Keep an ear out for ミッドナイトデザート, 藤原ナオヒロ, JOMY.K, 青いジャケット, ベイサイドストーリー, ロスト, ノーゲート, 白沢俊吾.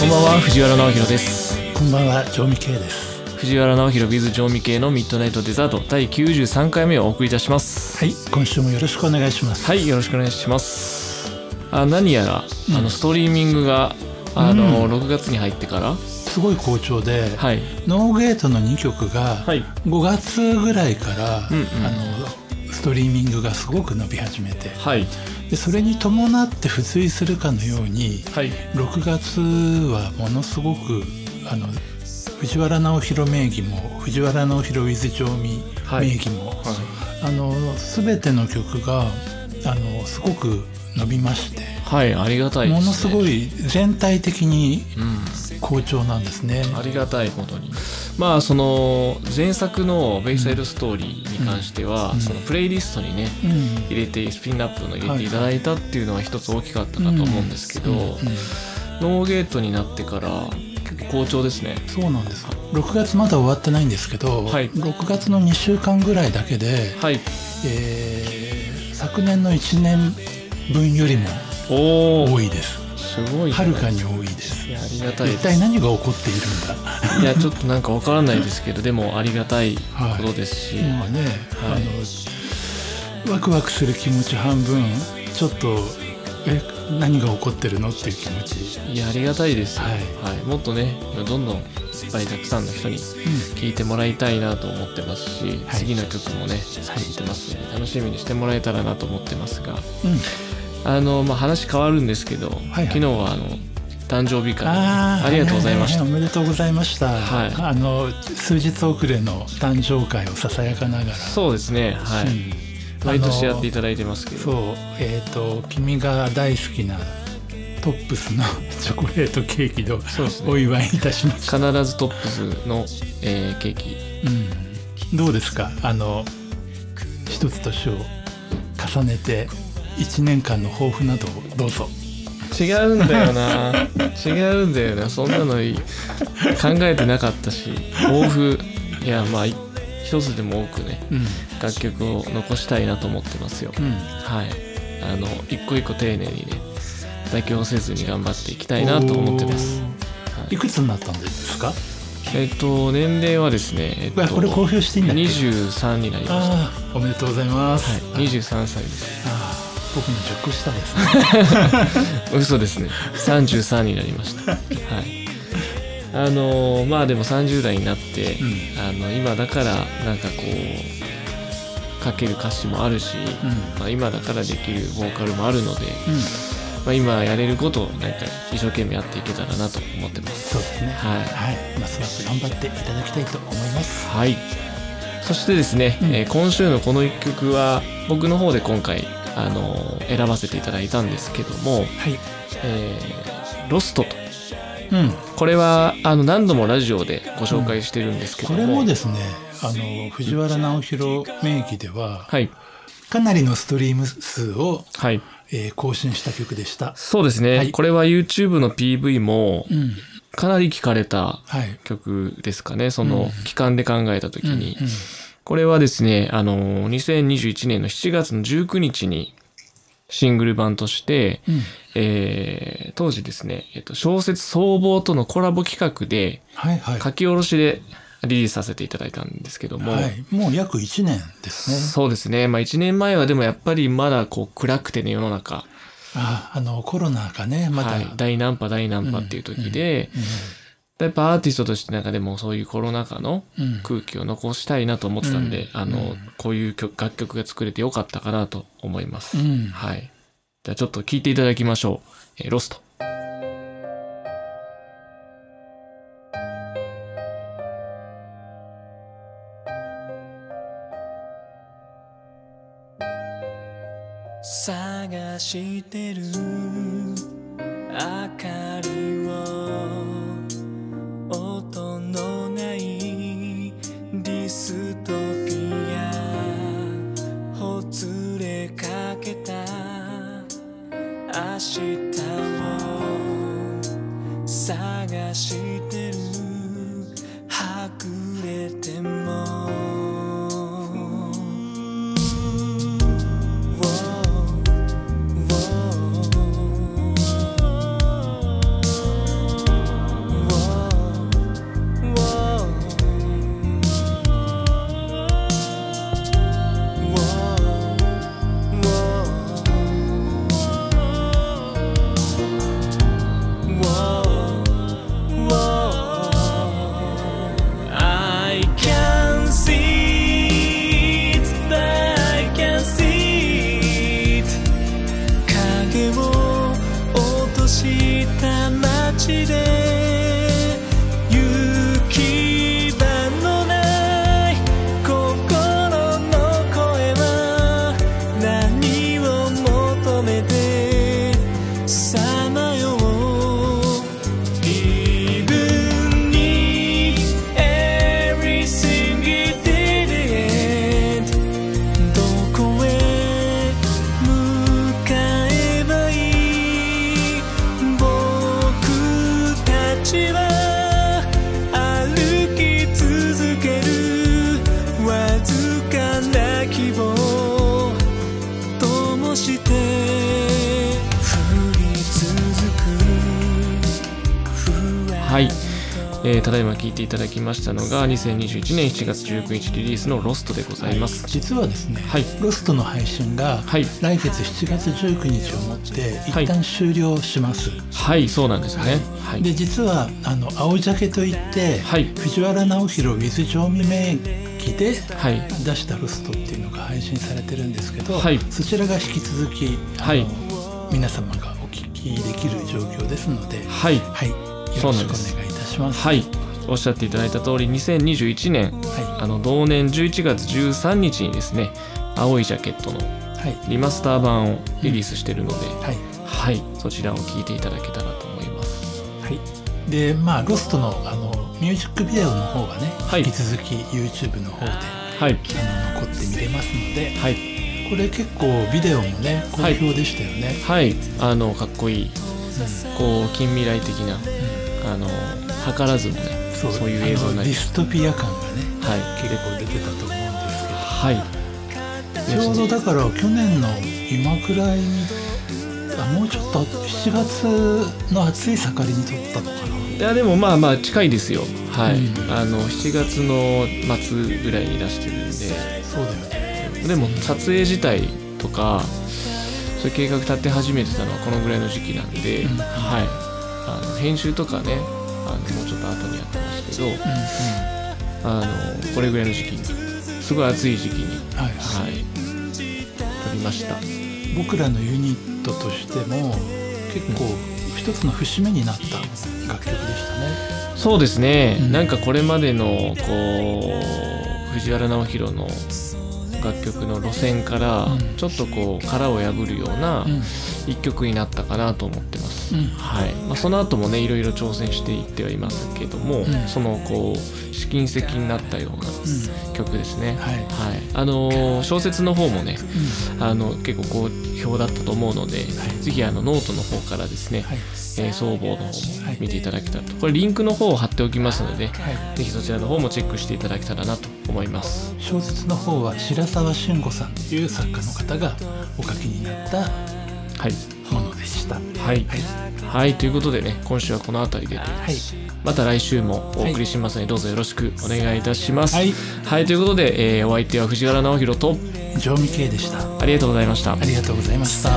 こんばんは、藤原ナオヒロです。こんばんは、JOMY.Kです。藤原ナオヒロ with JOMY.Kのミッドナイトデザート第93回目をお送りいたします。はい、今週もよろしくお願いします。はい、よろしくお願いします。何やら、ストリーミングが6月に入ってからすごい好調で、はい、ノーゲートの2曲が5月ぐらいから、ストリーミングがすごく伸び始めて、はい、でそれに伴って付随するかのように、はい、6月はものすごく藤原直弘名義も藤原直弘 with JOMY 名義も、はい、全ての曲がすごく伸びまして、はい、ありがたいですね。ものすごい全体的に好調なんですね、ありがたいことに。その前作のベイサイドストーリーに関しては、そのプレイリストにね、入れてスピンアップの入れていただいたっていうのは一つ大きかったかと思うんですけど、ノーゲートになってから結構好調ですね。そうなんです。6月まだ終わってないんですけど、はい、6月の2週間ぐらいだけで、はい、昨年の1年分よりも多いです。すごい、はるかに多いです。いや、ありがたいです。一体何が起こっているんだいや、ちょっとなんかわからないですけどでもありがたいことですし、はい、もうね、はい、ワクワクする気持ち半分、ちょっと何が起こってるのっていう気持ち。いや、ありがたいです、はいはい、もっとね、どんどんいっぱいたくさんの人に聴いてもらいたいなと思ってますし、はい、次の曲もね作ってますので、楽しみにしてもらえたらなと思ってますが、話変わるんですけど、はいはい、昨日は誕生日会ありがとうございました。おめでとうございました、はい、数日遅れの誕生会をささやかながら、そうですね、はい、毎年やっていただいてますけど、そう、君が大好きなトップスのチョコレートケーキとお祝いいたしました、ね、必ずトップスの、ケーキ、うん、どうですか、一つ年を重ねて1年間の抱負などをどうぞ。違うんだよな違うんだよな、そんなの考えてなかったし、抱負、いや、一つでも多くね、楽曲を残したいなと思ってますよ、はい、一個一個丁寧にね、妥協せずに頑張っていきたいなと思ってます、はい、いくつになったんですか？年齢はですね、これ公表していいんだっけ？23になりました。おめでとうございます、はい、23歳です。あ、僕も熟したですね嘘ですね、33になりました、はい、でも30代になって、今だからなんかこう書ける歌詞もあるし、今だからできるボーカルもあるので、今やれることをなんか一生懸命やっていけたらなと思ってます。そうですね、はい、はい、ますます頑張っていただきたいと思います。はい、そしてですね、今週のこの1曲は僕の方で今回選ばせていただいたんですけども、はい、ロストと、これは何度もラジオでご紹介してるんですけども、これもですね、藤原直弘名義では、はい、かなりのストリーム数を、はい、更新した曲でした。そうですね、はい、これは YouTube の PV も、かなり聴かれた曲ですかね、はい、その期間で考えた時に、これはですね、2021年の7月の19日にシングル版として、当時ですね、小説総合とのコラボ企画で、書き下ろしでリリースさせていただいたんですけども、はい、もう約1年ですね。そうですね、1年前はでもやっぱりまだこう暗くてね、世の中、コロナがね、まだ、はい、第何波っていう時で、やっぱアーティストとしてなんかでもそういうコロナ禍の空気を残したいなと思ってたんで、こういう楽曲が作れてよかったかなと思います、はい、じゃあちょっと聴いていただきましょう。ロスト。探してる明かりを音のないディストピア、ほつれかけた明日を探してる。はぐれてもしで行き場のない心の声は何を求めてさまよう。 Even if everything is in the end どこへ向かえばいい。僕は歩き続けるわずかな希望ともして降り続く。はい、ただいま聴いていただきましたのが2021年7月19日リリースの「ロスト」でございます、はい、実はですね、はい、ロストの配信が来月7月19日をもって一旦終了します。はい、そうなんですね。はい、で実は青ジャケといって、はい、藤原ナオヒロ with JOMY.K で出した「ロスト」っていうのが配信されてるんですけど、はい、そちらが引き続き、はい、皆様がお聞きできる状況ですので、はい、はい、よろしくお願いいたします。はい、おっしゃっていただいた通り2021年、はい、同年11月13日にですね「青いジャケット」のリマスター版をリリースしているので、はい、はい、そちらを聴いていただけたらと思います、はい、でまあ「ロストの」ミュージックビデオの方がね、はい、引き続き YouTube の方で、はい、残って見れますので、はい、これ結構ビデオもね好評でしたよね。はい、はい、かっこいい、こう近未来的な、図らずもね、そういう映像になりディストピア感がね、はい、結構出てたと思うんですけど、はい、ちょうどだから去年の今くらいにもうちょっと7月の暑い盛りに撮ったのかな。いやでもまあまあ近いですよ、はい、うん、7月の末ぐらいに出してるんで、そうだよね。でも撮影自体とかそういう計画立て始めてたのはこのぐらいの時期なんで、うん、はい、編集とかねもうちょっと後にやってますけど、うん、これぐらいの時期にすごい暑い時期に、はい、はい、撮りました。僕らのユニットとしても結構一つの節目になった楽曲でしたね、うん、そうですね、うん、なんかこれまでのこう藤原直弘の楽曲の路線からちょっとこう殻を破るような一曲になったかなと思ってます、うん、はい、まあ、その後もねいろいろ挑戦していってはいますけども、うん、そのこう試金石になったような曲ですね、うん、はい、はい、小説の方もね、うん、結構好評だったと思うので、はい、ぜひノートの方からですね、はい、総合の方も見ていただけたらと、これリンクの方を貼っておきますので、はい、ぜひそちらの方もチェックしていただけたらなと思います。小説の方は白沢俊吾さんという作家の方がお書きになったものでした。はい、はい、ということでね今週はこの辺りで、はい、また来週もお送りしますので、どうぞよろしくお願いいたします。はい、はい、ということで、お相手は藤原ナオヒロとJOMY.Kでした。ありがとうございました。ありがとうございました。